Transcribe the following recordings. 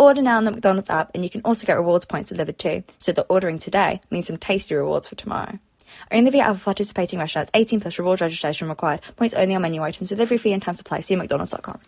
Order now on the McDonald's app, and you can also get rewards points delivered too, so that ordering today means some tasty rewards for tomorrow. Only via other participating restaurants, 18 plus reward registration required, points only on menu items, delivery fee and time supply. See mcdonalds.com.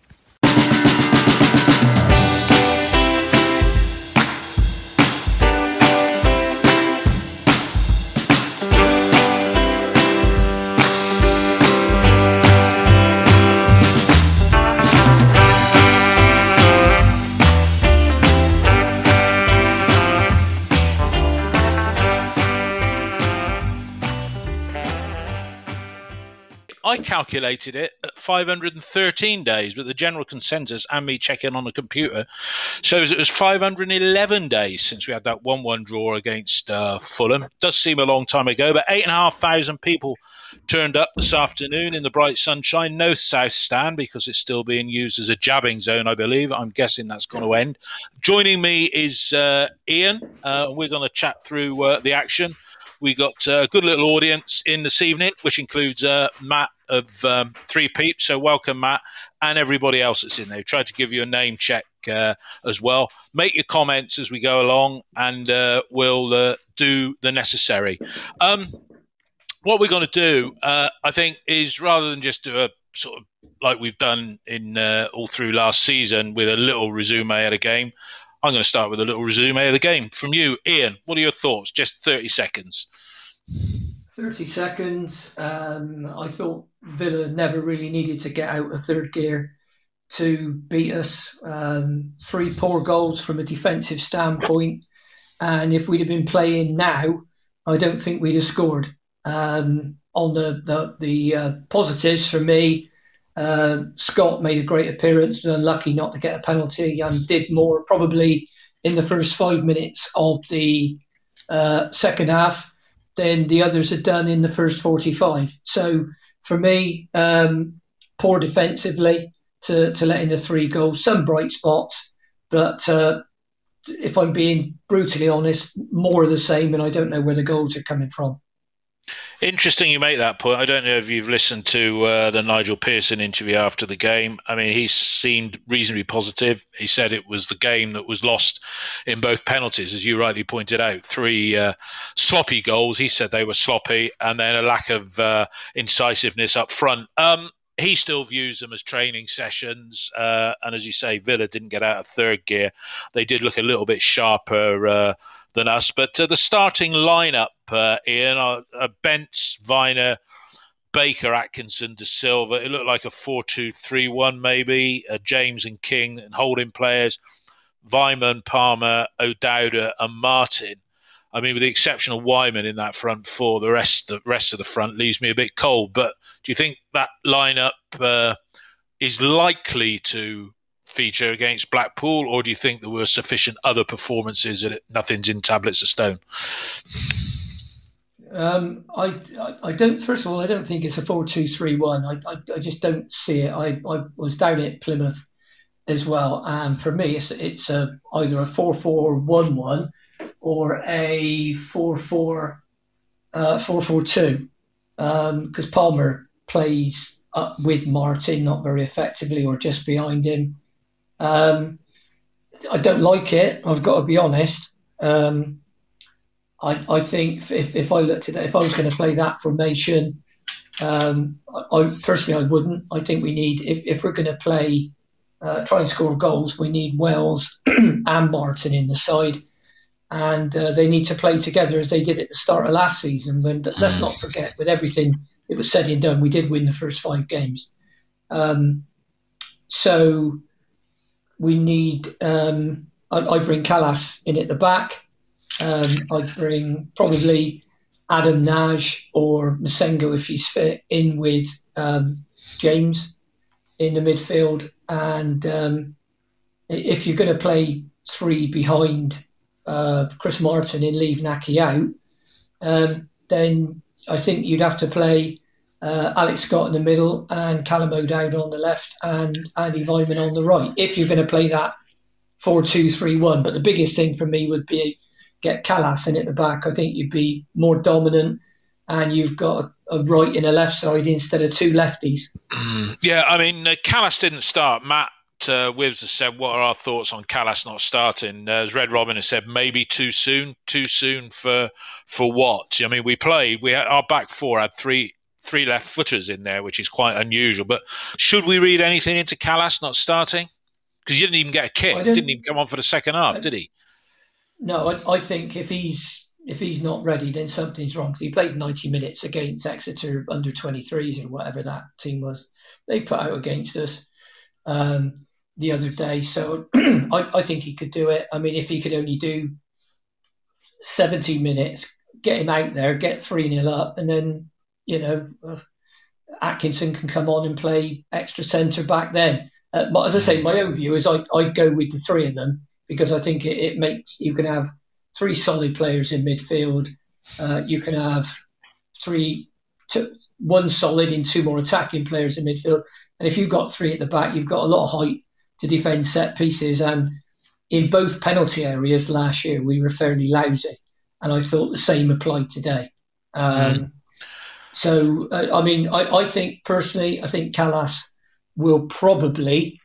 I calculated it at 513 days, but the general consensus and me checking on a computer shows it was 511 days since we had that 1-1 draw against Fulham. Does seem a long time ago, but 8,500 people turned up this afternoon in the bright sunshine. No South Stand because it's still being used as a jabbing zone, I believe. I'm guessing that's going to end. Joining me is Ian. We're going to chat through the action. We got a good little audience in this evening, which includes Matt of Three Peeps. So welcome, Matt, and everybody else that's in there. Try to give you a name check as well. Make your comments as we go along, and we'll do the necessary. What we're going to do, I think, is rather than just do a sort of like we've done in all through last season with a little resume of the game, I'm going to start with a little resume of the game from you, Ian. What are your thoughts? Just 30 seconds. 30 seconds. I thought Villa never really needed to get out of third gear to beat us. Three poor goals from a defensive standpoint. And if we'd have been playing now, I don't think we'd have scored. On the positives for me, Scott made a great appearance, unlucky not to get a penalty, and did more probably in the first 5 minutes of the second half than the others had done in the first 45. So for me, poor defensively to let in the three goals, some bright spots, but if I'm being brutally honest, more of the same, and I don't know where the goals are coming from. Interesting you make that point. I don't know if you've listened to the Nigel Pearson interview after the game. I mean, he seemed reasonably positive. He said it was the game that was lost in both penalties, as you rightly pointed out. Three sloppy goals. He said they were sloppy, and then a lack of incisiveness up front. He still views them as training sessions. And as you say, Villa didn't get out of third gear. They did look a little bit sharper than us. But the starting lineup, Ian, Bentz, Viner, Baker, Atkinson, Dasilva. It looked like a 4-2-3-1 maybe. James and King and holding players. Weimann, Palmer, O'Dowda and Martin. I mean, with the exception of Weimann in that front four, the rest of the front leaves me a bit cold. But do you think that lineup is likely to feature against Blackpool, or do you think there were sufficient other performances that nothing's in tablets of stone? I don't. First of all, I don't think it's a 4-2-3-1. I just don't see it. I was down at Plymouth as well, and for me, it's either a 4-4-1-1. Or a 4-4-2, because Palmer plays up with Martin, not very effectively, or just behind him. I don't like it. I've got to be honest. I think if I looked at that, if I was going to play that formation, I personally I wouldn't. I think we need, if we're going to play, try and score goals, we need Wells and Martin in the side, and they need to play together as they did at the start of last season. When let's not forget, with everything it was said and done, we did win the first 5 games. So we need. I bring Kalas in at the back. I'd bring probably Adam Nagy or Massengo, if he's fit, in with James in the midfield. And if you're going to play 3 behind Chris Martin and leave Naki out, then I think you'd have to play Alex Scott in the middle and Callum O'Dowda on the left and Andy Weimann on the right, if you're going to play that 4-2-3-1. But the biggest thing for me would be get Kalas in at the back. I think you'd be more dominant, and you've got a right and a left side instead of 2 lefties. Yeah, I mean, Kalas didn't start. Matt Wives has said, what are our thoughts on Kalas not starting? As Red Robin has said, maybe too soon. Too soon for what? I mean, we played. We had, our back 4 had 3 left footers in there, which is quite unusual. But should we read anything into Kalas not starting? Because you didn't even get a kick. Didn't even come on for the second half, did he? No, I think if he's not ready, then something's wrong. Because he played 90 minutes against Exeter under 23s or whatever that team was they put out against us the other day. So I think he could do it. I mean, if he could only do 70 minutes, get him out there, get 3-0 up, and then, you know, Atkinson can come on and play extra centre back then. As I say, my own view is I'd go with the 3 of them. Because I think it makes, you can have 3 solid players in midfield. You can have 1 solid and 2 more attacking players in midfield. And if you've got 3 at the back, you've got a lot of height to defend set pieces. And in both penalty areas last year, we were fairly lousy. And I thought the same applied today. So, I mean, I think personally, I think Kalas will probably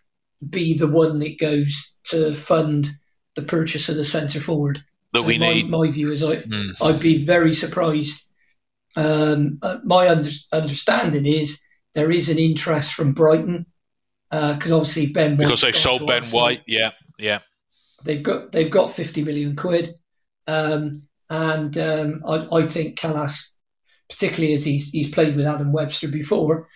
be the one that goes to fund the purchase of the centre forward that so we need. My view is I'd be very surprised. My understanding is there is an interest from Brighton because obviously Ben White, because they've sold Ben White. Yeah. They've got £50 million, and I think Kalas, particularly as he's played with Adam Webster before,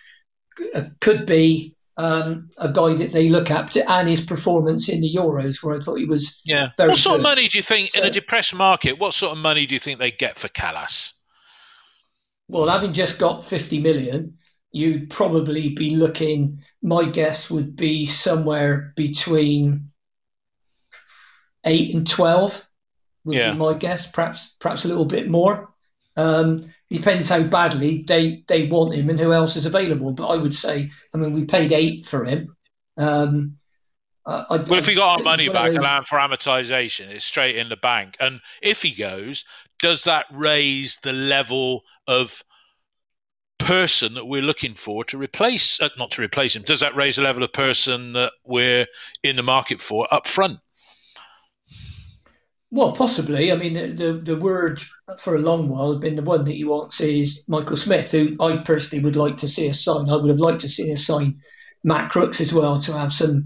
could be. A guy that they look up to, and his performance in the Euros, where I thought he was very good. What sort of money do you think, in a depressed market, what sort of money do you think they get for Kalas? Well, having just got 50 million, you'd probably be looking, my guess would be somewhere between 8 and 12 would be my guess, perhaps a little bit more. Depends how badly they want him and who else is available. But I would say, I mean, we paid 8 for him. If we got our money back allowing for amortisation, it's straight in the bank. And if he goes, does that raise the level of person that we're looking for to replace, not to replace him, does that raise the level of person that we're in the market for up front? Well, possibly. I mean, the word for a long while had been the one that you want to see is Michael Smith, who I personally would like to see us sign. I would have liked to see us sign Matt Crooks as well to have some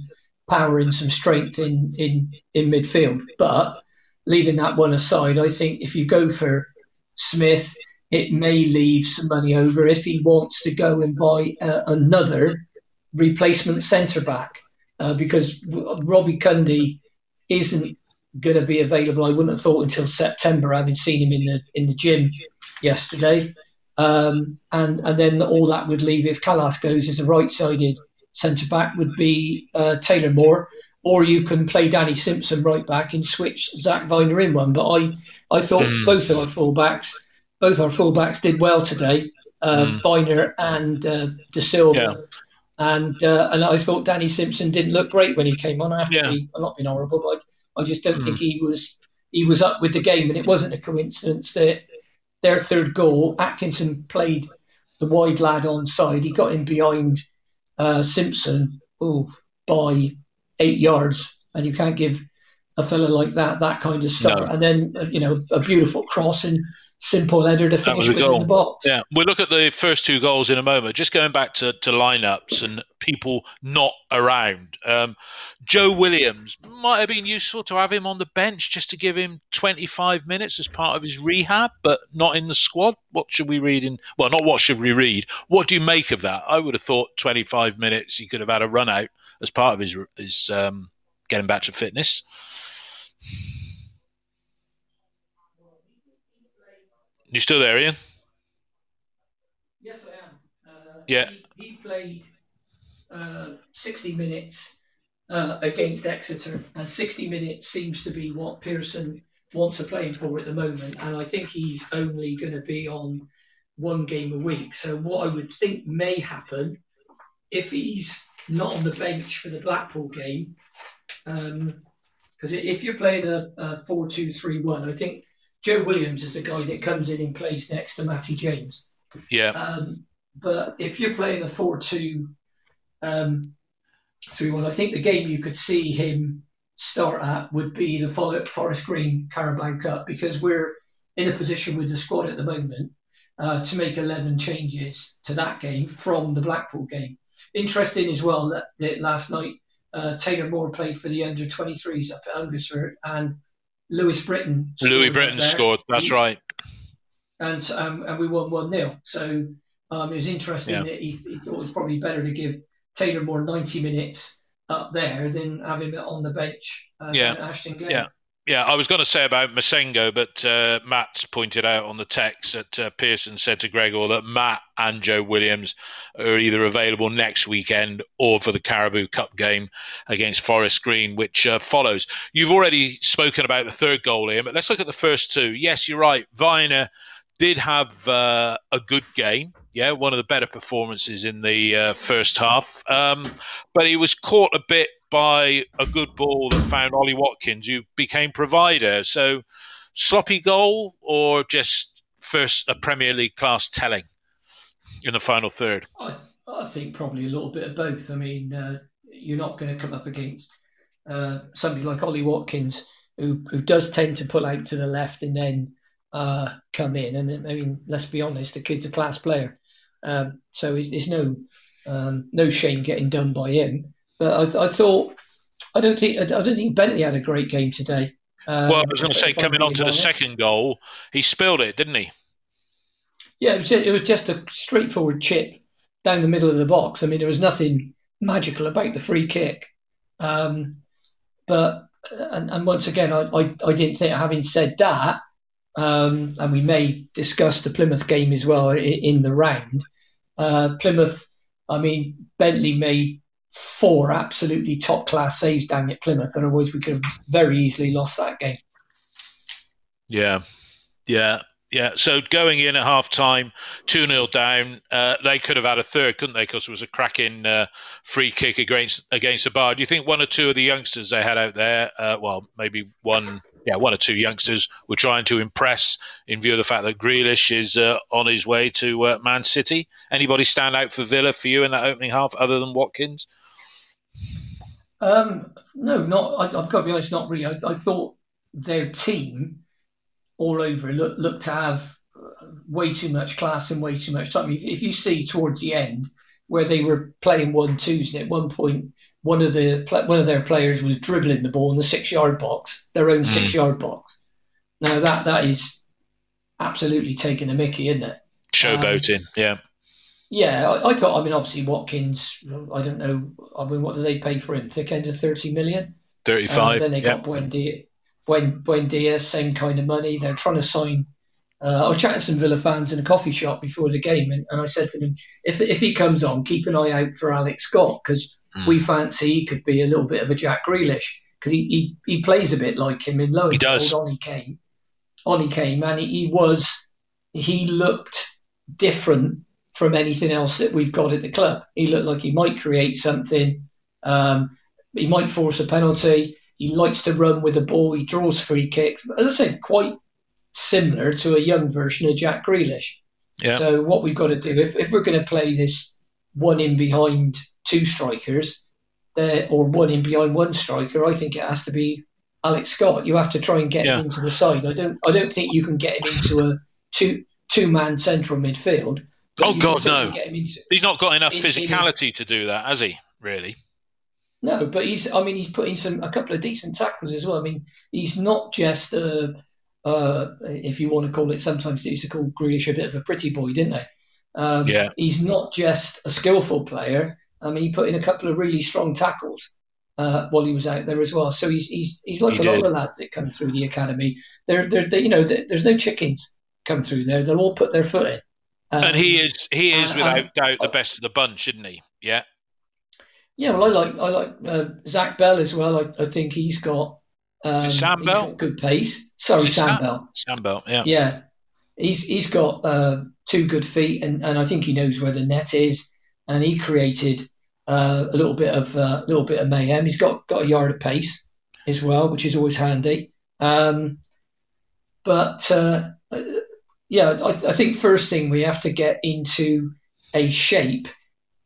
power and some strength in midfield. But leaving that one aside, I think if you go for Smith, it may leave some money over if he wants to go and buy another replacement centre-back because Robbie Cundy isn't going to be available. I wouldn't have thought until September, having seen him in the gym yesterday, and then all that would leave if Kalas goes as a right-sided centre back would be Taylor Moore, or you can play Danny Simpson right back and switch Zach Viner in one. But I thought both our fullbacks did well today, Viner and Dasilva. Yeah. And I thought Danny Simpson didn't look great when he came on. I've not been horrible, but I just don't think he was up with the game, and it wasn't a coincidence that their third goal, Atkinson played the wide lad onside. He got in behind Simpson by 8 yards, and you can't give a fella like that, that kind of stuff. No. And then, you know, a beautiful cross and simple header to finish within the box. Yeah, we'll look at the first two goals in a moment. Just going back to lineups and people not around. Joe Williams, might have been useful to have him on the bench just to give him 25 minutes as part of his rehab, but not in the squad. What should we read in? Well, not what should we read. What do you make of that? I would have thought 25 minutes he could have had a run out as part of his getting back to fitness. You still there, Ian? Yes, I am. Yeah. He played 60 minutes against Exeter, and 60 minutes seems to be what Pearson wants to play him for at the moment, and I think he's only going to be on one game a week. So what I would think may happen, if he's not on the bench for the Blackpool game, because if you're playing a 4-2-3-1, I think Joe Williams is the guy that comes in place next to Matty James. Yeah. But if you're playing a 4-2-3-1, I think the game you could see him start at would be the Forest Green Carabao Cup, because we're in a position with the squad at the moment to make 11 changes to that game from the Blackpool game. Interesting as well that last night Taylor Moore played for the under-23s up at Hungersford, and Louis Britton scored. That's right. And we won 1-0. So it was interesting that he thought it was probably better to give Taylor Moore 90 minutes up there than have him on the bench at Ashton Glen. Yeah. Yeah, I was going to say about Massengo, but Matt's pointed out on the text that Pearson said to Gregor that Matt and Joe Williams are either available next weekend or for the Carabao Cup game against Forest Green, which follows. You've already spoken about the third goal here, but let's look at the first two. Yes, you're right. Viner did have a good game. Yeah, one of the better performances in the first half. But he was caught a bit by a good ball that found Ollie Watkins, who became provider. So, sloppy goal or just a Premier League class telling in the final third? I think probably a little bit of both. I mean, you're not going to come up against somebody like Ollie Watkins, who does tend to pull out to the left and then come in. And I mean, let's be honest, the kid's a class player. So it's no shame getting done by him. But I don't think Bentley had a great game today. Well, I was going to say, coming on to the second goal, he spilled it, didn't he? Yeah, it was just a straightforward chip down the middle of the box. I mean, there was nothing magical about the free kick. But once again, I didn't think, having said that, and we may discuss the Plymouth game as well in the round. Plymouth, I mean, Bentley made 4 absolutely top-class saves down at Plymouth, and otherwise we could have very easily lost that game. Yeah. So going in at half-time, 2-0 down, they could have had a third, couldn't they? Because it was a cracking free kick against the bar. Do you think one or two of the youngsters they had out there, one or two youngsters were trying to impress in view of the fact that Grealish is on his way to Man City? Anybody stand out for Villa for you in that opening half other than Watkins? I've got to be honest, not really. I thought their team all over looked to have way too much class and way too much time. If you see towards the end where they were playing 1-2s, and at one point one of their players was dribbling the ball in the 6-yard box, their own 6-yard box. Now that is absolutely taking a mickey, isn't it? Showboating, yeah. Yeah, I thought, I mean, obviously Watkins, I don't know, I mean, what did they pay for him? Thick end of 30 million? 35, then they got Buendia, same kind of money. They're trying to sign. I was chatting to some Villa fans in a coffee shop before the game, and I said to them, if he comes on, keep an eye out for Alex Scott, because we fancy he could be a little bit of a Jack Grealish, because he plays a bit like him in low. He does. On he came, and he looked different from anything else that we've got at the club. He looked like he might create something. He might force a penalty. He likes to run with the ball. He draws free kicks. As I said, quite similar to a young version of Jack Grealish. Yeah. So what we've got to do, if we're going to play this one in behind two strikers, or one in behind one striker, I think it has to be Alex Scott, you have to try and get him into the side. I don't think you can get him into a two-man central midfield. Oh, God, no. He's not got enough physicality to do that, has he, really? No, but he's putting a couple of decent tackles as well. I mean, he's not just if you want to call it, sometimes they used to call Grealish a bit of a pretty boy, didn't they? He's not just a skillful player. I mean, he put in a couple of really strong tackles while he was out there as well. So he's like lot of lads that come through the academy. There's no chickens come through there. They'll all put their foot in. And he is without doubt the best of the bunch, isn't he? Yeah. Yeah, well, I like Zach Bell as well. I think he's got Sam Bell? Got good pace. Sorry, Sam Bell. Sam Bell, yeah. Yeah. He's got two good feet, and I think he knows where the net is, and he created a little bit of mayhem. He's got a yard of pace as well, which is always handy. I think first thing we have to get into a shape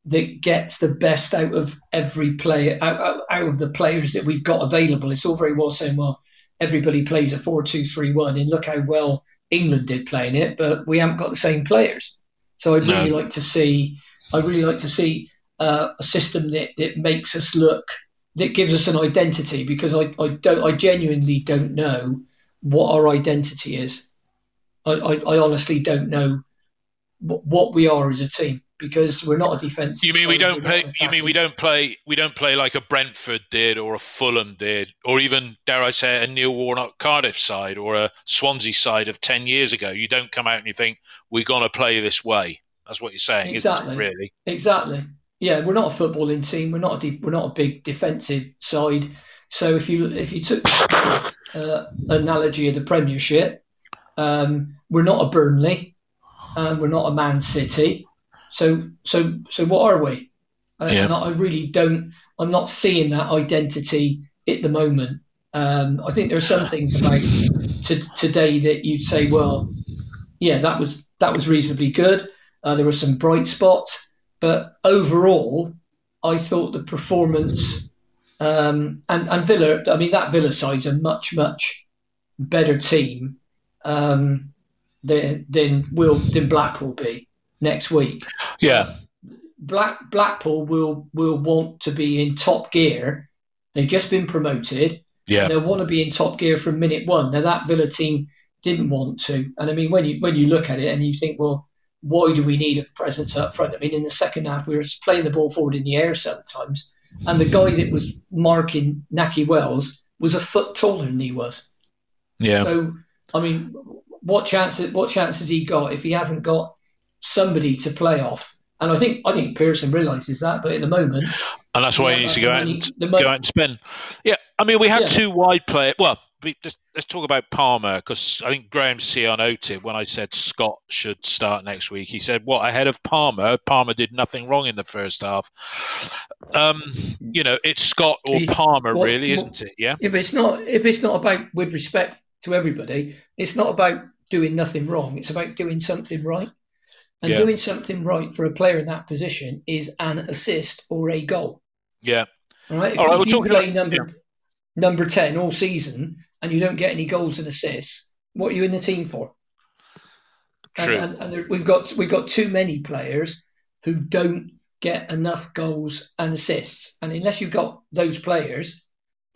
that gets the best out of every player, out of the players that we've got available. It's all very well saying, well, everybody plays a 4-2-3-1, and look how well England did playing it, but we haven't got the same players. So I'd really like to see. I'd really like to see a system that makes us look, that gives us an identity, because I genuinely don't know what our identity is. I honestly don't know what we are as a team, because we're not a defensive. You mean we don't play? You mean we don't play? We don't play like a Brentford did, or a Fulham did, or even, dare I say, a Neil Warnock Cardiff side or a Swansea side of 10 years ago. You don't come out and you think we're going to play this way. That's what you're saying, exactly. Isn't it, really? Exactly. Yeah, we're not a footballing team. We're not. We're not a big defensive side. So if you took analogy of the Premiership, we're not a Burnley, we're not a Man City. So what are we? And I really don't. I'm not seeing that identity at the moment. I think there are some things about today that you'd say, well, yeah, that was reasonably good. There were some bright spots, but overall, I thought the performance and Villa. I mean, that Villa side's a much better team than Blackpool be next week. Yeah. Blackpool will want to be in top gear. They've just been promoted. Yeah. And they'll want to be in top gear from minute one. Now that Villa team didn't want to. And I mean, when you look at it and you think, well, why do we need a presence up front? I mean, in the second half, we were playing the ball forward in the air sometimes. And the guy that was marking Naki Wells was a foot taller than he was. Yeah. So, I mean, what chance has he got if he hasn't got somebody to play off? And I think Pearson realises that, but at the moment, and that's why he needs to go out and spin. Yeah, I mean, we had two wide players. Well, let's talk about Palmer, because I think Graham Cio noted when I said Scott should start next week. He said, "What, ahead of Palmer? Palmer did nothing wrong in the first half." It's Scott or Palmer, really, isn't it? Yeah. If it's not about, with respect to everybody, it's not about doing nothing wrong. It's about doing something right. And doing something right for a player in that position is an assist or a goal. Yeah. All right. If you play number 10 all season and you don't get any goals and assists, what are you in the team for? True. We've got too many players who don't get enough goals and assists. And unless you've got those players,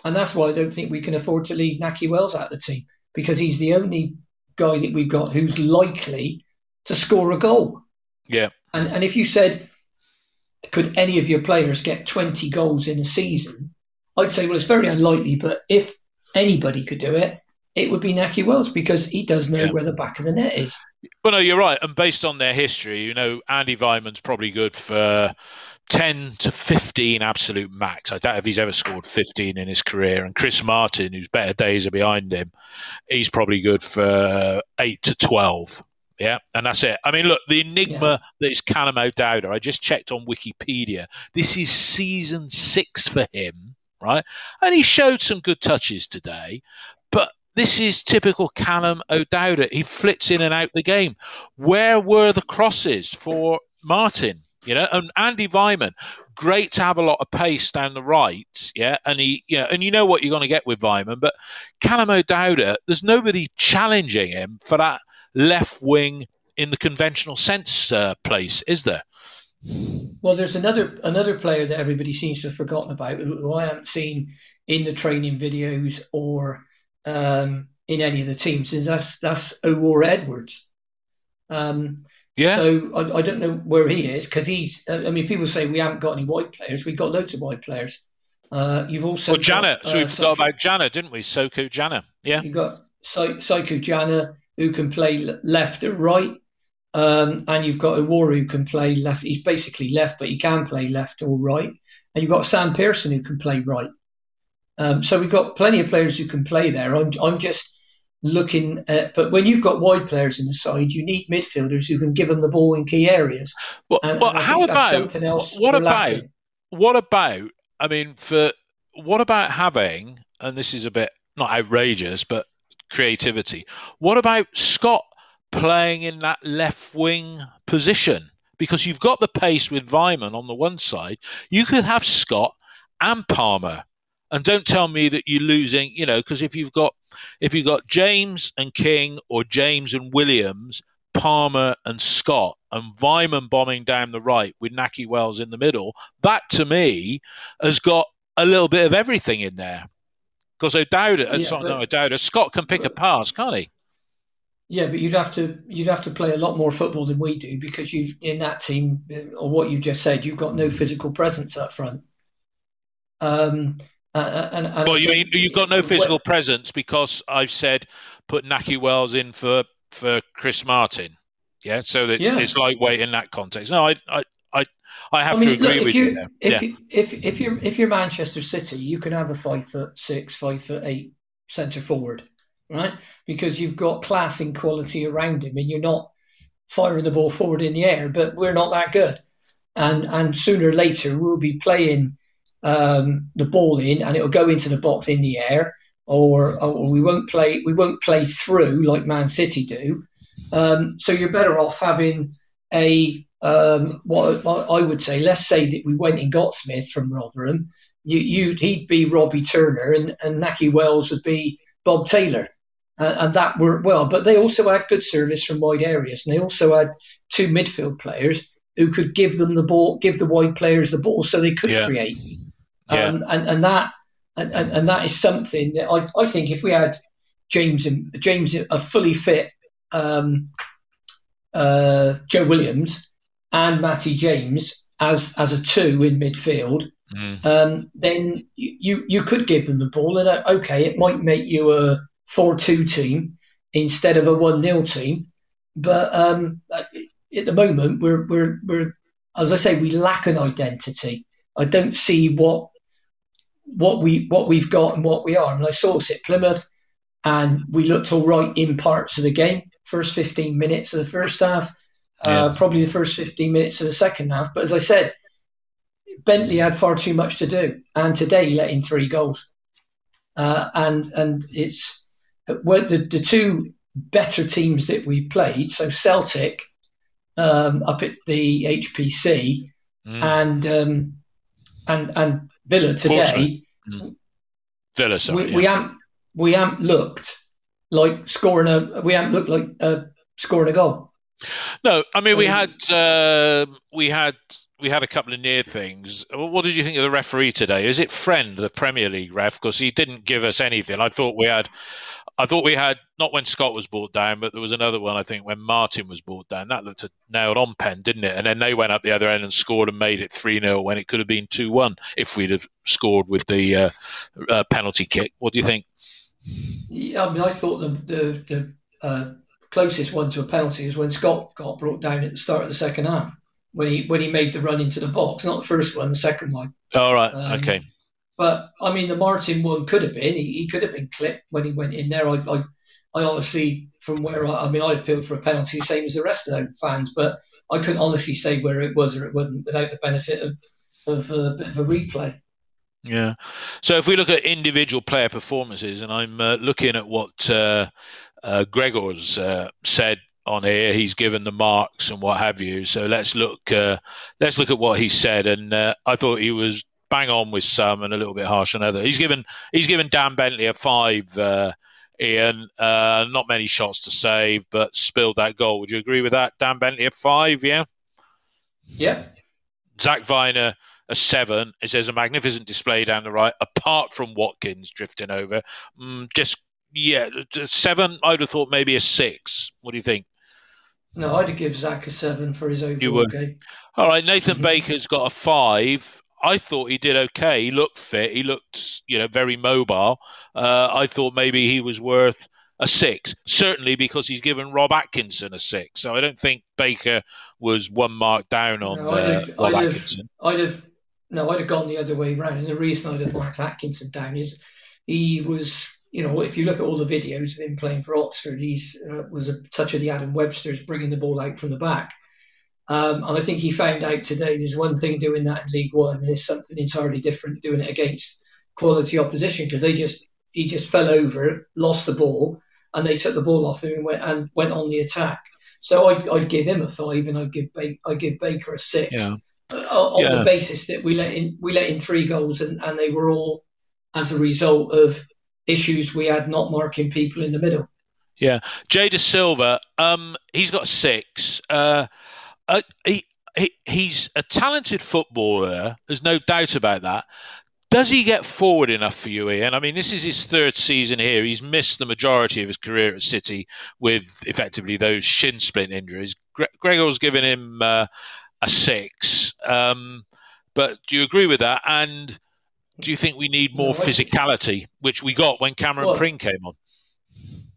and that's why I don't think we can afford to leave Naki Wells out of the team, because he's the only guy that we've got who's likely to score a goal. Yeah. And if you said, could any of your players get 20 goals in a season? I'd say, well, it's very unlikely, but if anybody could do it, it would be Naki Wells, because he does know where the back of the net is. Well, no, you're right. And based on their history, Andy Weimann's probably good for 10 to 15 absolute max. I doubt if he's ever scored 15 in his career. And Chris Martin, whose better days are behind him, he's probably good for 8 to 12. Yeah, and that's it. I mean, look, the enigma that is Callum O'Dowda, I just checked on Wikipedia. This is season 6 for him, right? And he showed some good touches today, but this is typical Callum O'Dowda. He flits in and out the game. Where were the crosses for Martin? And Andy Weimann, great to have a lot of pace down the right, yeah, and he, you know, and you know what you're going to get with Weimann, but Callum O'Dowda, there's nobody challenging him for that left wing in the conventional sense place, is there? Well, there's another player that everybody seems to have forgotten about, who I haven't seen in the training videos or in any of the teams, and that's Owora Edwards. Yeah. So I don't know where he is, because he's. I mean, people say we haven't got any wide players. We've got loads of wide players. You've also Jana. So we forgot about Jana, didn't we? Soku Jana. Yeah. You got Soku Jana, who can play left and right, and you've got Owora, who can play left. He's basically left, but he can play left or right. And you've got Sam Pearson, who can play right. So we've got plenty of players who can play there. I'm just looking at, but when you've got wide players in the side, you need midfielders who can give them the ball in key areas. Well, and how about what about? I mean, for what about having? And this is a bit not outrageous, but creativity. What about Scott playing in that left wing position? Because you've got the pace with Weimann on the one side, you could have Scott and Palmer. And don't tell me that you're losing, you know, because if you've got James and King or James and Williams, Palmer and Scott, and Weimann bombing down the right with Naki Wells in the middle, that to me has got a little bit of everything in there. Because Scott can pick a pass, can't he? Yeah, but you'd have to play a lot more football than we do, because you in that team, or what you just said, you've got no physical presence up front. Well, you mean you've got no physical presence because I've said put Naki Wells in for Chris Martin, yeah. So it's lightweight in that context. No, I have to agree with you. If you're Manchester City, you can have a 5'6", 5'8" centre forward, right? Because you've got class and quality around him, and you're not firing the ball forward in the air. But we're not that good, and sooner or later we'll be playing. The ball in, and it'll go into the box in the air, or we won't play through like Man City do. So you're better off having a what I would say. Let's say that we went and got Smith from Rotherham. He'd be Robbie Turner, and Naki Wells would be Bob Taylor, and that worked well. But they also had good service from wide areas, and they also had two midfield players who could give them the ball, give the wide players the ball, so they could create. Yeah. And that is something that I think if we had James a fully fit Joe Williams and Matty James as a two in midfield, then you could give them the ball, and it might make you a 4-2 team instead of a 1-0 team, but at the moment we're as I say, we lack an identity. I don't see what we've got and what we are. And I saw us at Plymouth, and we looked all right in parts of the game. First 15 minutes of the first half, probably the first 15 minutes of the second half. But as I said, Bentley had far too much to do, and today he let in 3 goals. And it's the two better teams that we played. So Celtic up at the HPC and Villa today, we haven't looked like scoring a goal. No, I mean we had a couple of near things. What did you think of the referee today? Is it Friend, the Premier League ref? Because he didn't give us anything. I thought we had not when Scott was brought down, but there was another one I think when Martin was brought down. That looked a nailed on pen, didn't it? And then they went up the other end and scored and made it 3-0 when it could have been 2-1 if we'd have scored with the penalty kick. What do you think? Yeah, I mean, I thought the closest one to a penalty is when Scott got brought down at the start of the second half when he made the run into the box, not the first one, the second one. All right, okay. But, I mean, the Martin one could have been. He could have been clipped when he went in there. I honestly, from where I appealed for a penalty, same as the rest of the fans, but I couldn't honestly say where it was or it wasn't without the benefit of a bit of a replay. Yeah. So if we look at individual player performances, and I'm looking at what Gregor's said on here, he's given the marks and what have you. So let's look at what he said. And I thought he was bang on with some and a little bit harsh on other. He's given Dan Bentley a 5, Ian. Not many shots to save, but spilled that goal. Would you agree with that? Dan Bentley a 5, yeah? Yeah. Zach Viner a 7. It says a magnificent display down the right, apart from Watkins drifting over. Yeah, 7. I'd have thought maybe a 6. What do you think? No, I'd give Zach a 7 for his overall game. All right, Nathan Baker's got a 5. I thought he did okay. He looked fit. He looked, very mobile. I thought maybe he was worth a 6, certainly because he's given Rob Atkinson a 6. So I don't think Baker was one mark down on Rob Atkinson. I'd have gone the other way round. And the reason I'd have marked Atkinson down is he was... if you look at all the videos of him playing for Oxford, he was a touch of the Adam Webster's, bringing the ball out from the back. And I think he found out today there's one thing doing that in League One and it's something entirely different doing it against quality opposition, because he just fell over, lost the ball, and they took the ball off him and went on the attack. So I'd give him a 5 and I'd give Baker a 6 on the basis that we let in 3 goals and they were all as a result of issues we had not marking people in the middle. Yeah. Jay Dasilva, he's got 6. He's a talented footballer. There's no doubt about that. Does he get forward enough for you, Ian? I mean, this is his 3rd season here. He's missed the majority of his career at City with effectively those shin splint injuries. Gregor's given him a 6. But do you agree with that? And do you think we need more physicality, which we got when Cameron Preen came on?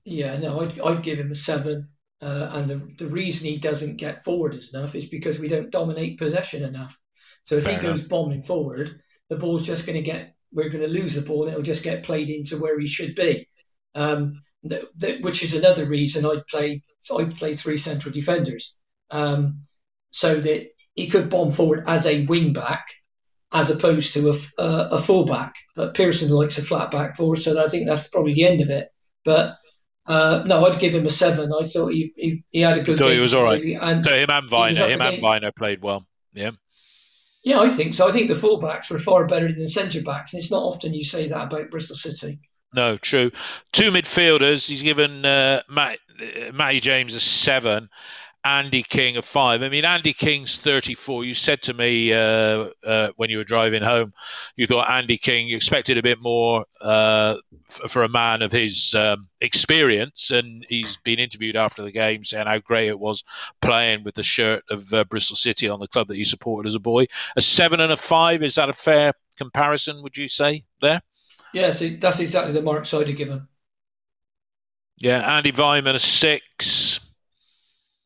Yeah, no, I'd give him a 7. And the reason he doesn't get forward enough is because we don't dominate possession enough. So if he goes bombing forward, the ball's just going to we're going to lose the ball and it'll just get played into where he should be. Which is another reason I'd play 3 central defenders. So that he could bomb forward as a wing back, as opposed to a full-back. But Pearson likes a flat-back forward, so I think that's probably the end of it. But, no, I'd give him a 7. I thought he had a good game. He was all right. So him and Viner played well, yeah? Yeah, I think so. I think the full-backs were far better than the centre-backs, and it's not often you say that about Bristol City. No, true. 2 midfielders. He's given Matty James a 7. Andy King a 5. I mean, Andy King's 34. You said to me when you were driving home, you thought Andy King, you expected a bit more for a man of his experience. And he's been interviewed after the game saying how great it was playing with the shirt of Bristol City on the club that he supported as a boy. A 7 and a 5, is that a fair comparison, would you say, there? Yes, that's exactly the marks I'd have given. Yeah, Andy Weimann a 6.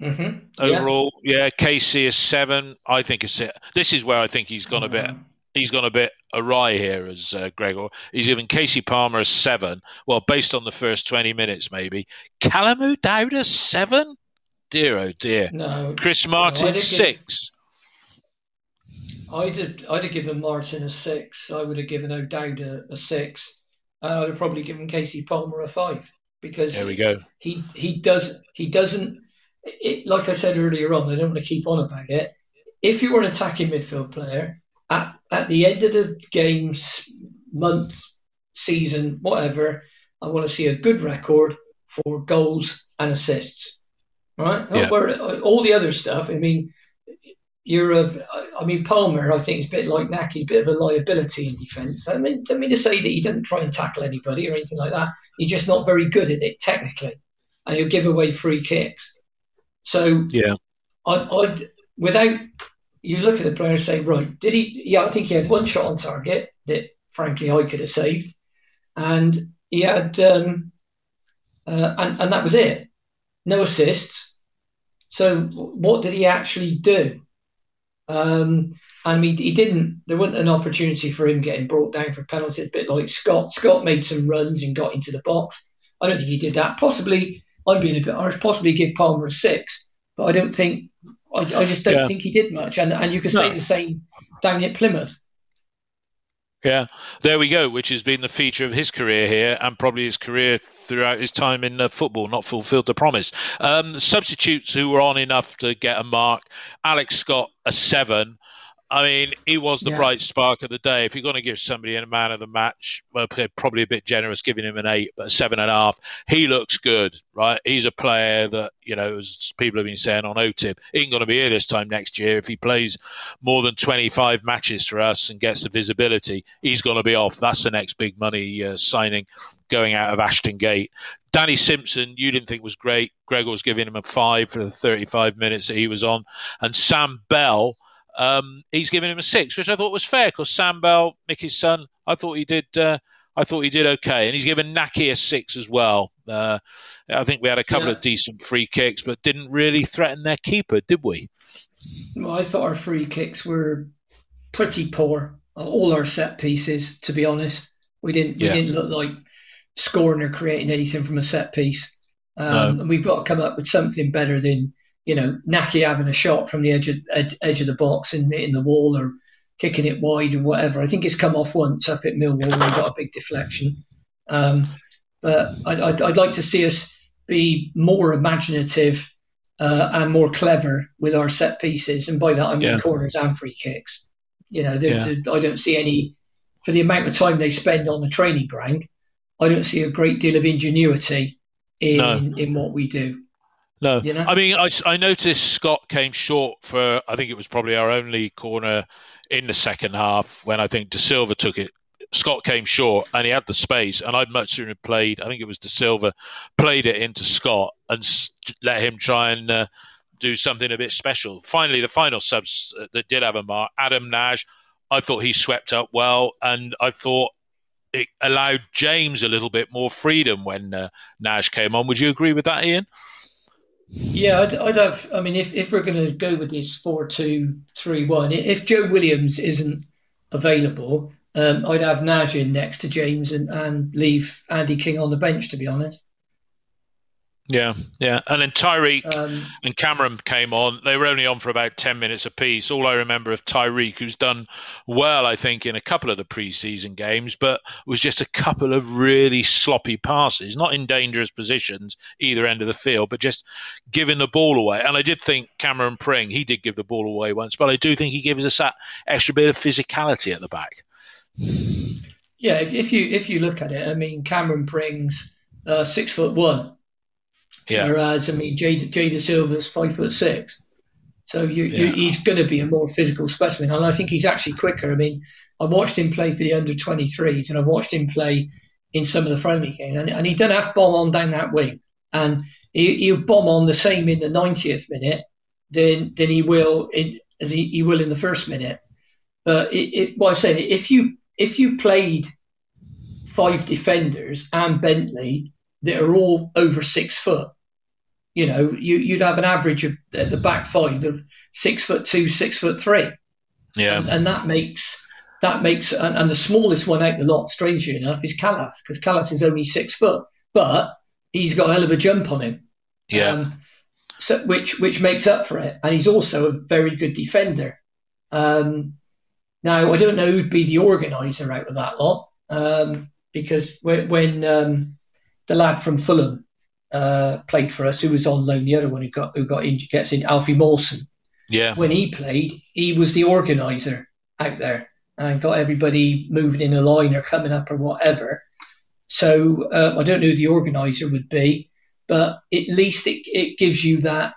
Mm-hmm. Overall, yeah, Casey is 7. I think it's it. This is where I think he's gone a bit. He's gone a bit awry here as Gregor. He's given Casey Palmer a 7. Well, based on the first 20 minutes, maybe. Callum O'Dowda 7. Dear, oh dear. No. Chris Martin 6. I'd have given Martin a 6. I would have given O'Dowda a 6. I'd have probably given Casey Palmer a 5 because there we go. He doesn't. It, like I said earlier on, I don't want to keep on about it. If you were an attacking midfield player, at the end of the game, month, season, whatever, I want to see a good record for goals and assists. Right? Yeah. All the other stuff, I mean, Palmer, I think, is a bit like Naki, a bit of a liability in defence. I mean to say that he doesn't try and tackle anybody or anything like that. He's just not very good at it technically. And he'll give away free kicks. So, yeah, you look at the player and say, right, did he? Yeah, I think he had 1 shot on target that, frankly, I could have saved, and he had, and that was it. No assists. So, what did he actually do? He didn't. There wasn't an opportunity for him getting brought down for penalties. A bit like Scott. Scott made some runs and got into the box. I don't think he did that. Possibly. I'm being a bit harsh, possibly give Palmer a 6, but I don't think, I just don't think he did much. And you could say the same down at Plymouth. Yeah, there we go, which has been the feature of his career here and probably his career throughout his time in football, not fulfilled the promise. Substitutes who were on enough to get a mark. Alex Scott, a 7. I mean, he was the bright spark of the day. If you're going to give somebody a man of the match, well, probably a bit generous giving him an 8, but a 7.5. He looks good, right? He's a player that, you know, as people have been saying on OTIP, he ain't going to be here this time next year. If he plays more than 25 matches for us and gets the visibility, he's going to be off. That's the next big money signing going out of Ashton Gate. Danny Simpson, you didn't think was great. Gregor was giving him a 5 for the 35 minutes that he was on. And Sam Bell... he's giving him a 6, which I thought was fair because Sam Bell, Mickey's son, I thought he did okay, and he's given Naki a 6 as well. I think we had a couple of decent free kicks, but didn't really threaten their keeper, did we? Well, I thought our free kicks were pretty poor. All our set pieces, to be honest, we didn't look like scoring or creating anything from a set piece. No. And we've got to come up with something better than, you know, Naki having a shot from the edge of the box and hitting the wall or kicking it wide or whatever. I think it's come off once up at Millwall and got a big deflection. But I'd like to see us be more imaginative and more clever with our set pieces. And by that, I mean corners and free kicks. You know, I don't see any, for the amount of time they spend on the training ground, I don't see a great deal of ingenuity in what we do. No, you know? I mean, I noticed Scott came short for, I think it was probably our only corner in the second half when I think Dasilva took it. Scott came short and he had the space, and I'd much sooner played, I think it was Dasilva, played it into Scott and let him try and do something a bit special. Finally, the final subs that did have a mark, Adam Nagy, I thought he swept up well, and I thought it allowed James a little bit more freedom when Nagy came on. Would you agree with that, Ian? Yeah, I'd have. I mean, if we're going to go with this 4-2-3-1, if Joe Williams isn't available, I'd have Nagy in next to James and leave Andy King on the bench, to be honest. Yeah. And then Tyreek and Cameron came on. They were only on for about 10 minutes apiece. All I remember of Tyreek, who's done well, I think, in a couple of the pre-season games, but was just a couple of really sloppy passes, not in dangerous positions, either end of the field, but just giving the ball away. And I did think Cameron Pring, he did give the ball away once, but I do think he gives us that extra bit of physicality at the back. Yeah, if you look at it, I mean, Cameron Pring's 6'1". Yeah. Whereas, I mean, Jay Dasilva's 5'6", so he's going to be a more physical specimen, and I think he's actually quicker. I mean, I watched him play for the under-23s, and I watched him play in some of the friendly games, and he doesn't have bomb on down that wing, and he'll bomb on the same in the 90th minute than he will in the first minute. But what I'm saying, if you played 5 defenders and Bentley that are all over 6 foot, you know, you'd have an average of the back 5 of 6'2", 6'3". Yeah, and that makes and the smallest one out the lot, strangely enough, is Kalas, because Kalas is only 6 foot, but he's got a hell of a jump on him. Yeah, so which makes up for it, and he's also a very good defender. Now I don't know who'd be the organizer out of that lot, because when the lad from Fulham played for us, who was on loan. The other one who got injured, gets in, Alfie Mawson. Yeah. When he played, he was the organizer out there and got everybody moving in a line or coming up or whatever. So I don't know who the organizer would be, but at least it gives you that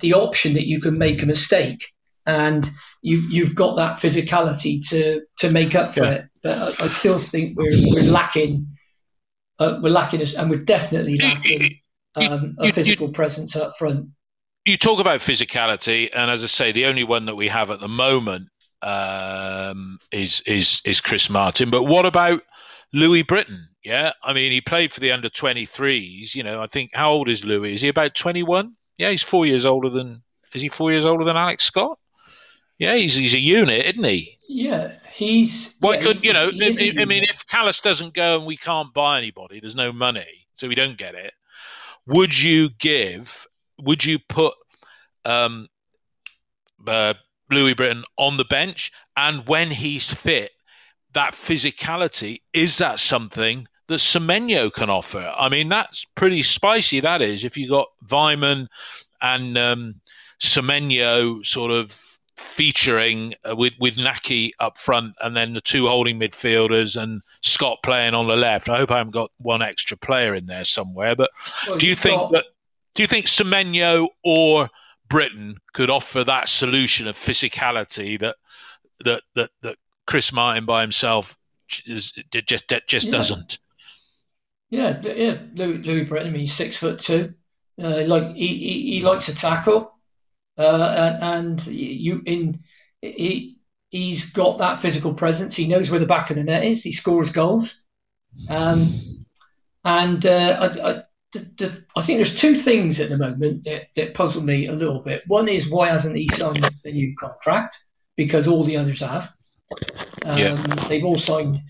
the option that you can make a mistake, and you've got that physicality to make up for it. But I still think we're lacking. We're definitely lacking a physical presence up front. You talk about physicality, and as I say, the only one that we have at the moment is Chris Martin. But what about Louis Britton? Yeah, I mean, he played for the under-23s. You know, I think, how old is Louis? Is he about 21? Yeah, he's 4 years older than. Is he 4 years older than Alex Scott? Yeah, he's a unit, isn't he? Yeah, he's... Why couldn't, you know, I mean, if Kalas doesn't go and we can't buy anybody, there's no money, so we don't get it, would you put Louis Britton on the bench? And when he's fit, that physicality, is that something that Semenyo can offer? I mean, that's pretty spicy, that is, if you got Weimann and Semenyo sort of featuring with Naki up front, and then the two holding midfielders and Scott playing on the left. I hope I haven't got one extra player in there somewhere. But well, do you think Semenyo or Britton could offer that solution of physicality that Chris Martin by himself just doesn't? Yeah. Louis Britton. I mean, he's 6'2". He likes a tackle. He's got that physical presence. He knows where the back of the net is. He scores goals, I think there's two things at the moment that puzzle me a little bit. One is, why hasn't he signed the new contract? Because all the others have. They've all signed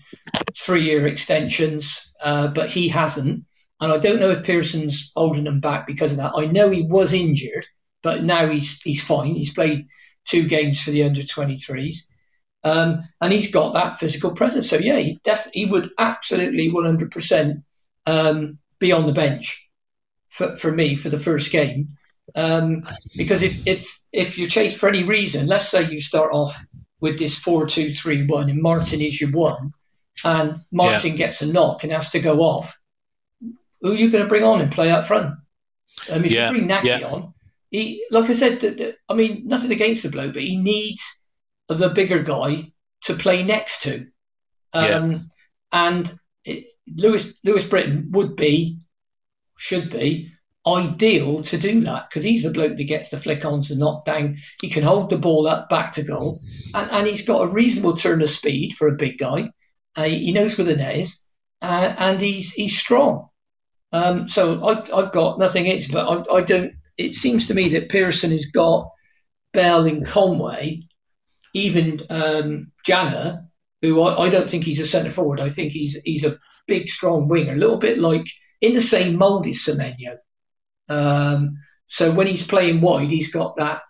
3-year extensions, but he hasn't. And I don't know if Pearson's holding him back because of that. I know he was injured, but now he's fine. He's played 2 games for the under-23s. And he's got that physical presence. So, yeah, he would absolutely 100% be on the bench for me for the first game. Because if you're chased for any reason, let's say you start off with this 4-2-3-1 and Martin is your one, and Martin gets a knock and has to go off, who are you going to bring on and play up front? I mean, if you bring Naki on, he, like I said, I mean, nothing against the bloke, but he needs the bigger guy to play next to. And Louis Britton should be ideal to do that, because he's the bloke that gets the flick-ons, the knockdown. He can hold the ball up back to goal, and he's got a reasonable turn of speed for a big guy. He knows where the net is, and he's strong. So I've got nothing against it, but I don't. It seems to me that Pearson has got Bell and Conway, even Janna, who I don't think he's a centre-forward. I think he's a big, strong winger, a little bit like in the same mould as Semenyo. So when he's playing wide, he's got that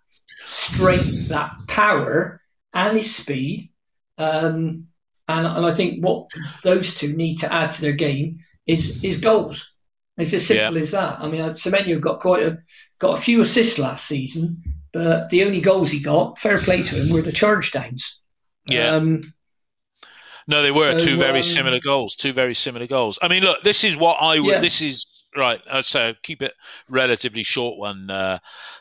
strength, that power, and his speed. And I think what those two need to add to their game is goals. It's as simple as that. I mean, Semenyo got a few assists last season, but the only goals he got, fair play to him, were the charge downs. They were two very similar goals. I mean, look, this is what I would. Yeah. This is right. So keep it relatively short one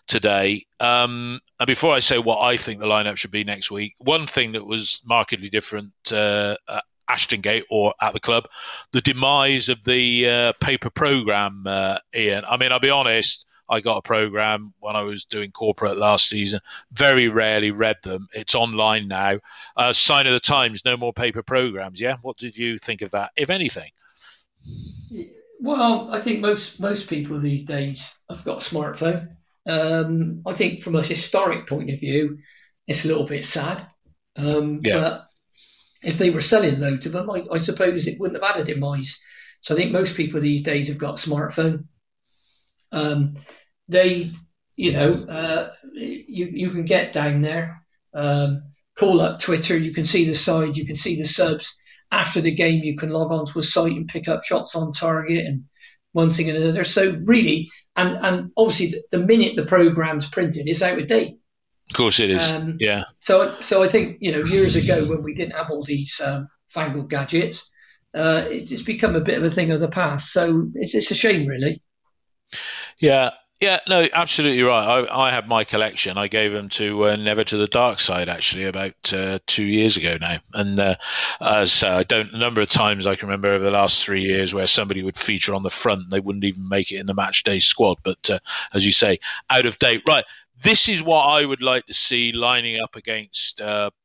today. And before I say what I think the lineup should be next week, one thing that was markedly different. Ashton Gate or at the club, the demise of the paper programme, Ian. I mean, I'll be honest, I got a programme when I was doing corporate last season, very rarely read them. It's online now. Sign of the times, no more paper programmes, yeah? What did you think of that, if anything? Well, I think most people these days have got a smartphone. I think from a historic point of view, it's a little bit sad. But if they were selling loads of them, I suppose it wouldn't have had a demise. So I think most people these days have got a smartphone. You can get down there, call up Twitter, you can see the side, you can see the subs. After the game, you can log on to a site and pick up shots on target and one thing and another. So really, and obviously the minute the program's printed, it's out of date. Of course it is. So I think, years ago when we didn't have all these fangled gadgets, it's become a bit of a thing of the past. So it's a shame, really. Yeah. No, absolutely right. I have my collection. I gave them to Never to the Dark Side, actually, about 2 years ago now. And a number of times I can remember over the last 3 years where somebody would feature on the front. They wouldn't even make it in the match day squad. But as you say, out of date. Right. This is what I would like to see lining up against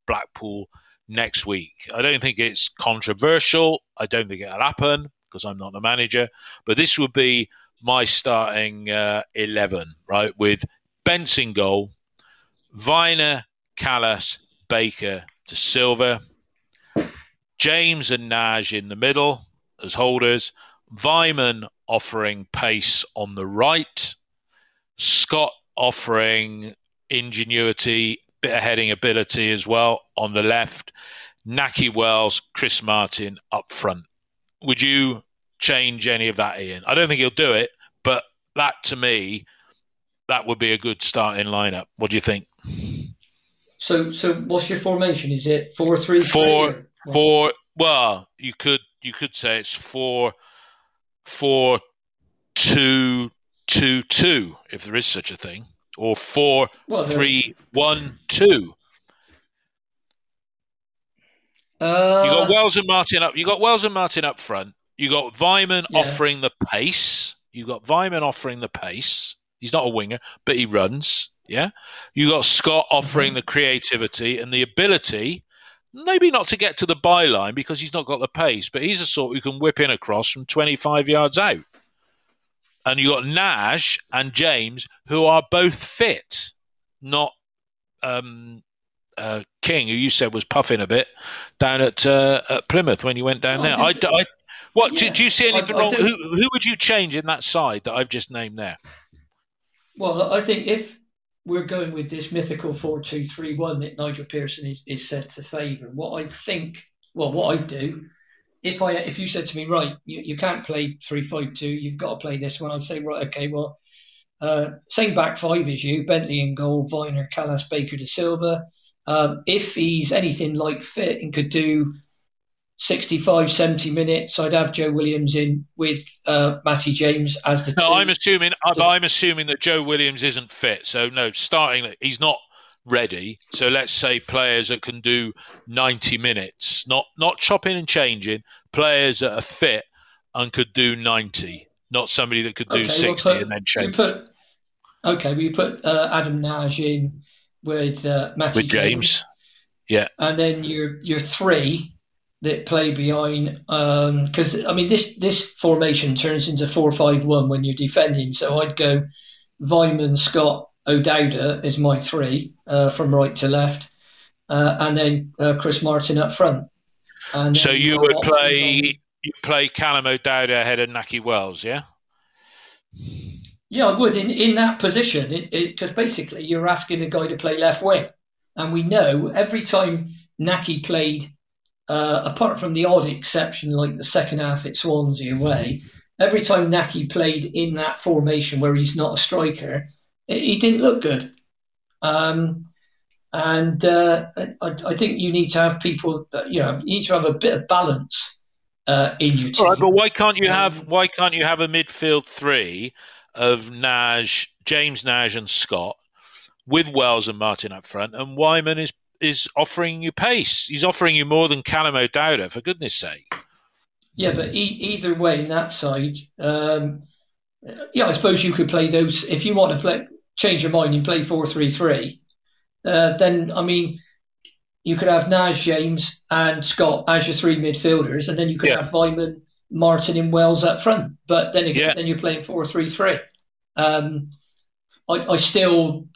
Blackpool next week. I don't think it's controversial. I don't think it'll happen because I'm not the manager. But this would be my starting 11, right? With Benson goal, Viner, Kalas, Baker, Dasilva, James and Nagy in the middle as holders, Weimann offering pace on the right, Scott offering ingenuity, bit of heading ability as well on the left. Naki Wells, Chris Martin up front. Would you change any of that, Ian? I don't think he'll do it, but that to me, that would be a good starting lineup. What do you think? So what's your formation? Is it 4-3-3? Well, you could say it's 4-4-2-2-2, if there is such a thing, or 4-3-1-2. You got Wells and Martin up. You got Wells and Martin up front. You got Weimann offering the pace. He's not a winger, but he runs. Yeah. You got Scott offering the creativity and the ability, maybe not to get to the byline because he's not got the pace, but he's the sort who can whip in across from 25 yards out. And you got Nash and James, who are both fit, not King, who you said was puffing a bit down at Plymouth when you went down there. Did you see anything wrong? Who would you change in that side that I've just named there? Well, I think if we're going with this mythical 4-2-3-1 that Nigel Pearson is said to favour, what I'd do, if you said to me, right, you can't play 3-5-2, you've got to play this one, I'd say, right, okay, well, same back five as you, Bentley in goal, Viner, Kalas, Baker, Dasilva. If he's anything like fit and could do 65, 70 minutes, I'd have Joe Williams in with Matty James as the two. I'm assuming that Joe Williams isn't fit. So, no, starting, he's not ready. So, let's say players that can do 90 minutes, not chopping and changing, players that are fit and could do 90, not somebody that could do 60 and then change. We put Adam Nagy in with Matty James. Yeah. And then your three that play behind, because this formation turns into 4-5-1 when you're defending. So I'd go Weimann, Scott, O'Dowda is my three from right to left, and then Chris Martin up front. And so you would play Callum O'Dowda ahead of Naki Wells, yeah? Yeah, I would in that position, because basically you're asking the guy to play left wing, and we know every time Naki played. Apart from the odd exception, like the second half at Swansea away, every time Naki played in that formation where he's not a striker, he didn't look good. I think you need to have people. You need to have a bit of balance in your team. All right, but why can't you have a midfield three of James, Nash, and Scott with Wells and Martin up front, and Weimann is offering you pace. He's offering you more than Callum O'Dowda, for goodness sake. Yeah, but either way, in that side, I suppose you could play those. If you want to change your mind and play 4-3-3, then, you could have Naz, James and Scott as your three midfielders, and then you could have Weimann, Martin and Wells up front. But then again, then you're playing 4-3-3. I still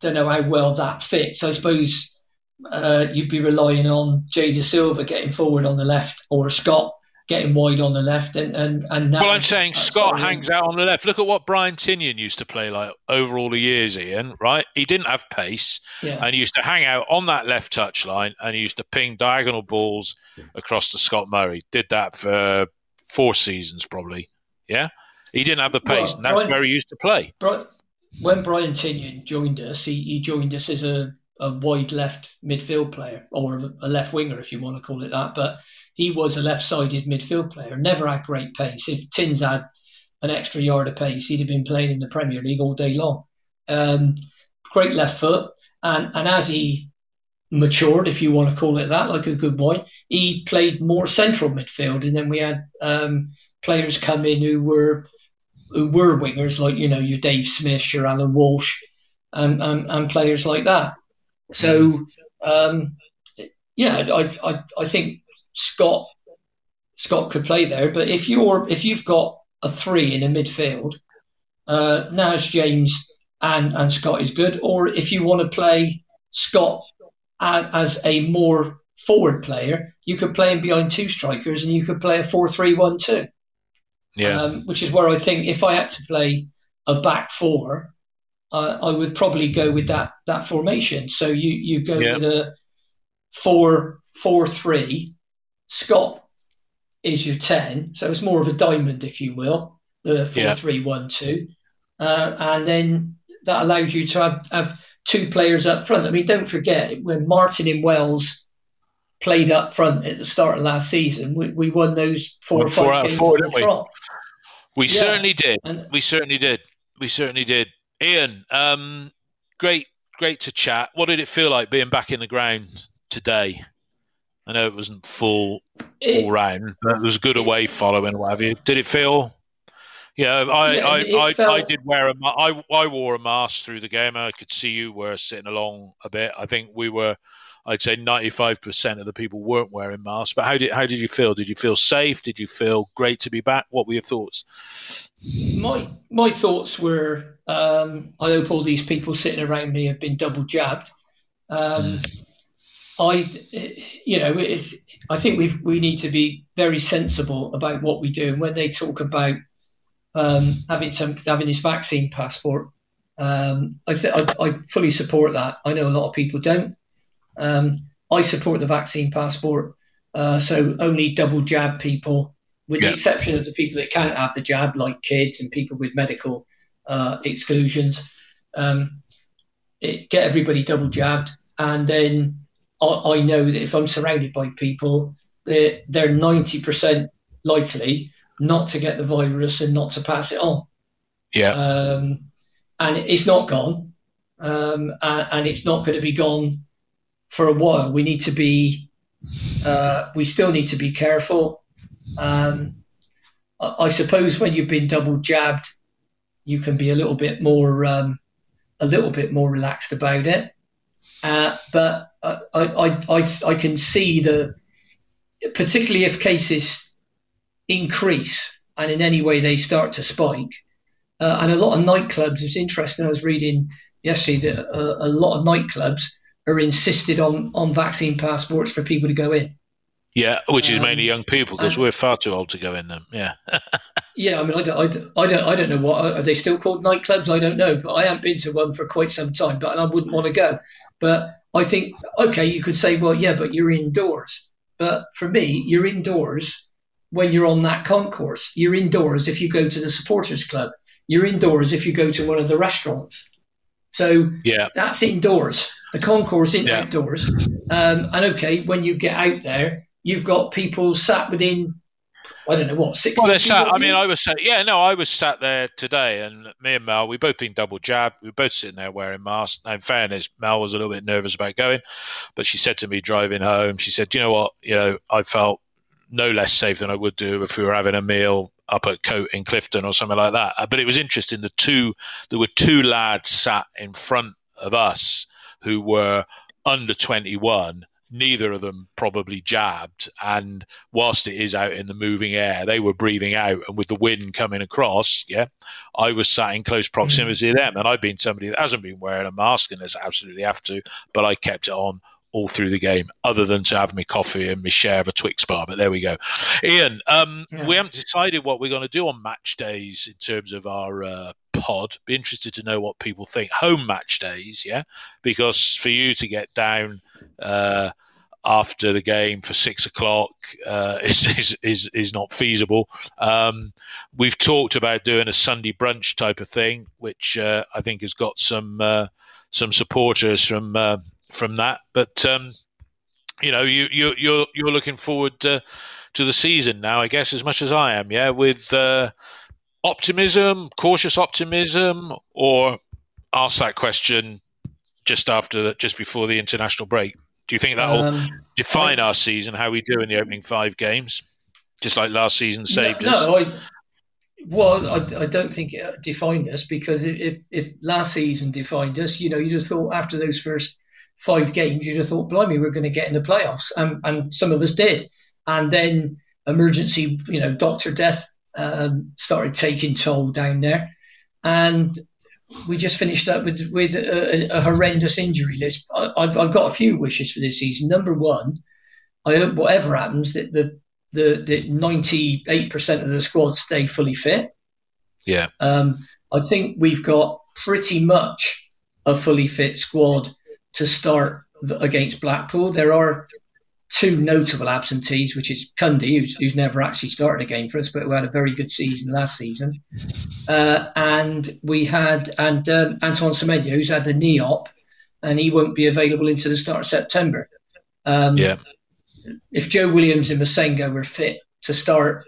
don't know how well that fits. I suppose you'd be relying on Jay Dasilva getting forward on the left, or Scott getting wide on the left. I'm saying Scott hangs out on the left. Look at what Brian Tinian used to play like over all the years, Ian, right? He didn't have pace and he used to hang out on that left touchline and he used to ping diagonal balls across to Scott Murray. Did that for 4 seasons probably, yeah? He didn't have the pace and that's where he used to play. When Brian Tinian joined us, he joined us as a wide left midfield player, or a left winger if you want to call it that, but he was a left-sided midfield player, never had great pace. If Tins had an extra yard of pace, he'd have been playing in the Premier League all day long. Great left foot, and as he matured, if you want to call it that, like a good boy, he played more central midfield, and then we had players come in who were wingers, like, your Dave Smith, your Alan Walsh, and players like that. So, I think Scott could play there. But if you've got a three in a midfield, Naz, James and Scott is good. Or if you want to play Scott as a more forward player, you could play him behind two strikers and you could play a 4-3-1-2. Yeah. Which is where I think if I had to play a back four, I would probably go with that formation. So you go with a 4 4-3. Scott is your 10. So it's more of a diamond, if you will, the 4-3-1-2. And then that allows you to have two players up front. I mean, don't forget, when Martin and Wells played up front at the start of last season, we won those four or five games in the trot. We certainly did. Ian, great to chat. What did it feel like being back in the ground today? I know it wasn't all round, but it was a good away following or what have you. Did it feel? Yeah, I wore a mask through the game. I could see you were sitting along a bit. I think we were. I'd say 95% of the people weren't wearing masks. But how did you feel? Did you feel safe? Did you feel great to be back? What were your thoughts? My thoughts were, I hope all these people sitting around me have been double jabbed. I think we need to be very sensible about what we do. And when they talk about having this vaccine passport, I fully support that. I know a lot of people don't. I support the vaccine passport, so only double jab people, with the exception of the people that can't have the jab, like kids and people with medical exclusions. Get everybody double jabbed, and then I know that if I'm surrounded by people, they're 90% likely not to get the virus and not to pass it on. Yeah, and it's not gone, and it's not going to be gone for a while. We need to be, we still need to be careful. I suppose when you've been double jabbed, you can be a little bit more relaxed about it. But I can see the, particularly if cases increase and in any way they start to spike, and a lot of nightclubs. It's interesting. I was reading yesterday that a lot of nightclubs are insisted on vaccine passports for people to go in. Yeah, which is mainly young people, because we're far too old to go in them. Yeah. Yeah, I mean, I don't know what, are they still called nightclubs? I don't know, but I haven't been to one for quite some time, but I wouldn't want to go. But I think, okay, you could say, well, yeah, but you're indoors. But for me, you're indoors when you're on that concourse. You're indoors if you go to the supporters club. You're indoors if you go to one of the restaurants. So that's indoors. The concourse in outdoors. And okay, when you get out there, you've got people sat within, I don't know what, 60 feet. I was sat there today, and me and Mel, we've both been double jabbed. We were both sitting there wearing masks. Now, in fairness, Mel was a little bit nervous about going, but she said to me driving home, she said, you know what, I felt no less safe than I would do if we were having a meal up at Coate in Clifton or something like that. But it was interesting, there were two lads sat in front of us who were under 21, neither of them probably jabbed. And whilst it is out in the moving air, they were breathing out. And with the wind coming across, I was sat in close proximity to them. And I've been somebody that hasn't been wearing a mask unless I absolutely have to, but I kept it on all through the game, other than to have my coffee and my share of a Twix bar. But there we go. Ian, we haven't decided what we're going to do on match days in terms of our pod. Be interested to know what people think. Home match days, because for you to get down after the game for 6:00 is not feasible. We've talked about doing a Sunday brunch type of thing, which I think has got some supporters from that, but you're looking forward to the season now, I guess, as much as I am. Yeah, with optimism, cautious optimism, or ask that question just before the international break. Do you think that will define our season? How we do in the opening 5 games, just like last season saved us? I don't think it defined us, because if last season defined us, you'd have thought after those first 5 games, you'd have thought, blimey, we're going to get in the playoffs. And some of us did. And then emergency, Dr. Death started taking toll down there. And we just finished up with a horrendous injury list. I've got a few wishes for this season. Number one, I hope whatever happens that the 98% of the squad stay fully fit. Yeah. I think we've got pretty much a fully fit squad to start against Blackpool. There are two notable absentees, which is Kundi, who's never actually started a game for us, but who had a very good season last season. And Antoine Semenyo, who's had a knee op, and he won't be available until the start of September. If Joe Williams and Massengo were fit to start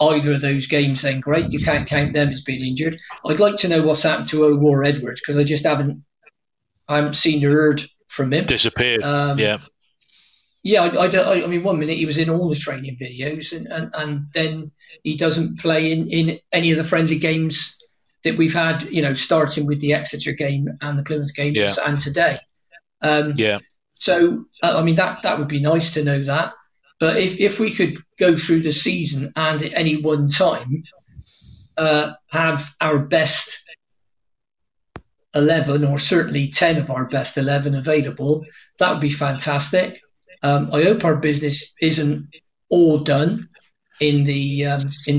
either of those games, then great. You can't count them as being injured. I'd like to know what's happened to O'War Edwards, because I just haven't seen or heard from him. Disappeared. I mean, one minute he was in all the training videos, and then he doesn't play in any of the friendly games that we've had, you know, starting with the Exeter game and the Plymouth game and today. So, I mean, that would be nice to know that. But if we could go through the season and at any one time have our best 11, or certainly 10 of our best 11 available, that would be fantastic. I hope our business isn't all done in the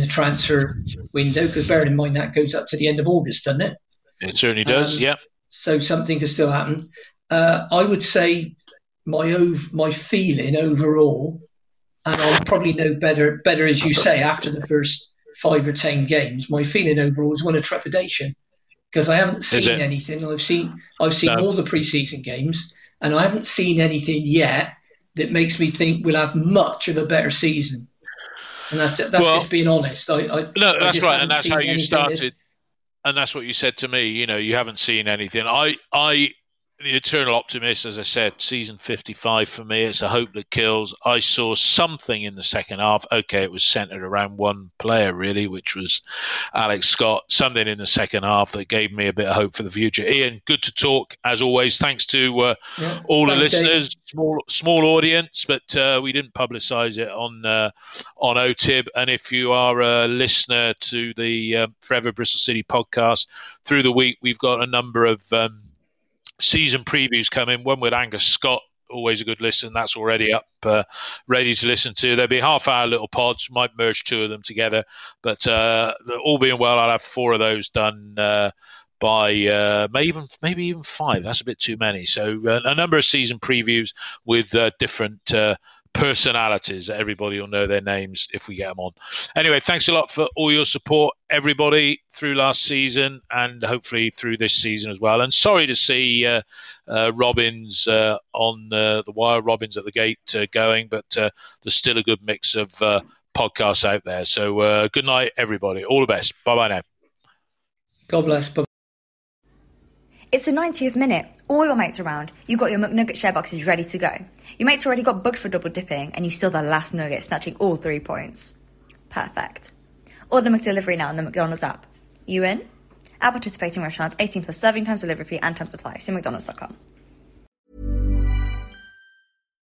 transfer window, because bearing in mind that goes up to the end of August, doesn't it? It certainly does, yeah. So something could still happen. I would say my feeling overall, and I'll probably know better as you say after the first 5 or 10 games, my feeling overall is one of trepidation, because I haven't seen anything. I've seen all the pre-season games, and I haven't seen anything yet that makes me think we'll have much of a better season. And that's just being honest. No, that's right, and that's how you started, and that's what you said to me. You know, you haven't seen anything. I, the eternal optimist, as I said, season 55 for me. It's a hope that kills. I saw something in the second half. Okay, it was centred around one player really, which was Alex Scott. Something in the second half that gave me a bit of hope for the future. Ian, good to talk as always. Thanks to all the listeners. Dave. Small audience, but we didn't publicise it on OTIB. And if you are a listener to the Forever Bristol City podcast through the week, we've got a number of season previews coming. One with Angus Scott, always a good listen. That's already up, ready to listen to. There'll be half-hour little pods. Might merge two of them together. But all being well, I'll have 4 of those done by maybe even 5. That's a bit too many. So a number of season previews with different personalities. Everybody will know their names if we get them on. Anyway, thanks a lot for all your support, everybody, through last season and hopefully through this season as well. And sorry to see Robbins on the wire, Robbins at the gate going, but there's still a good mix of podcasts out there. So good night, everybody. All the best. Bye-bye now. God bless. Bye-bye. It's the 90th minute. All your mates around. You've got your McNugget share boxes ready to go. Your mates already got booked for double dipping, and you still the last nugget, snatching all 3 points. Perfect. Order McDelivery now on the McDonald's app. You in? At participating restaurants, 18 plus serving times, delivery fee and time supply. See mcdonalds.com.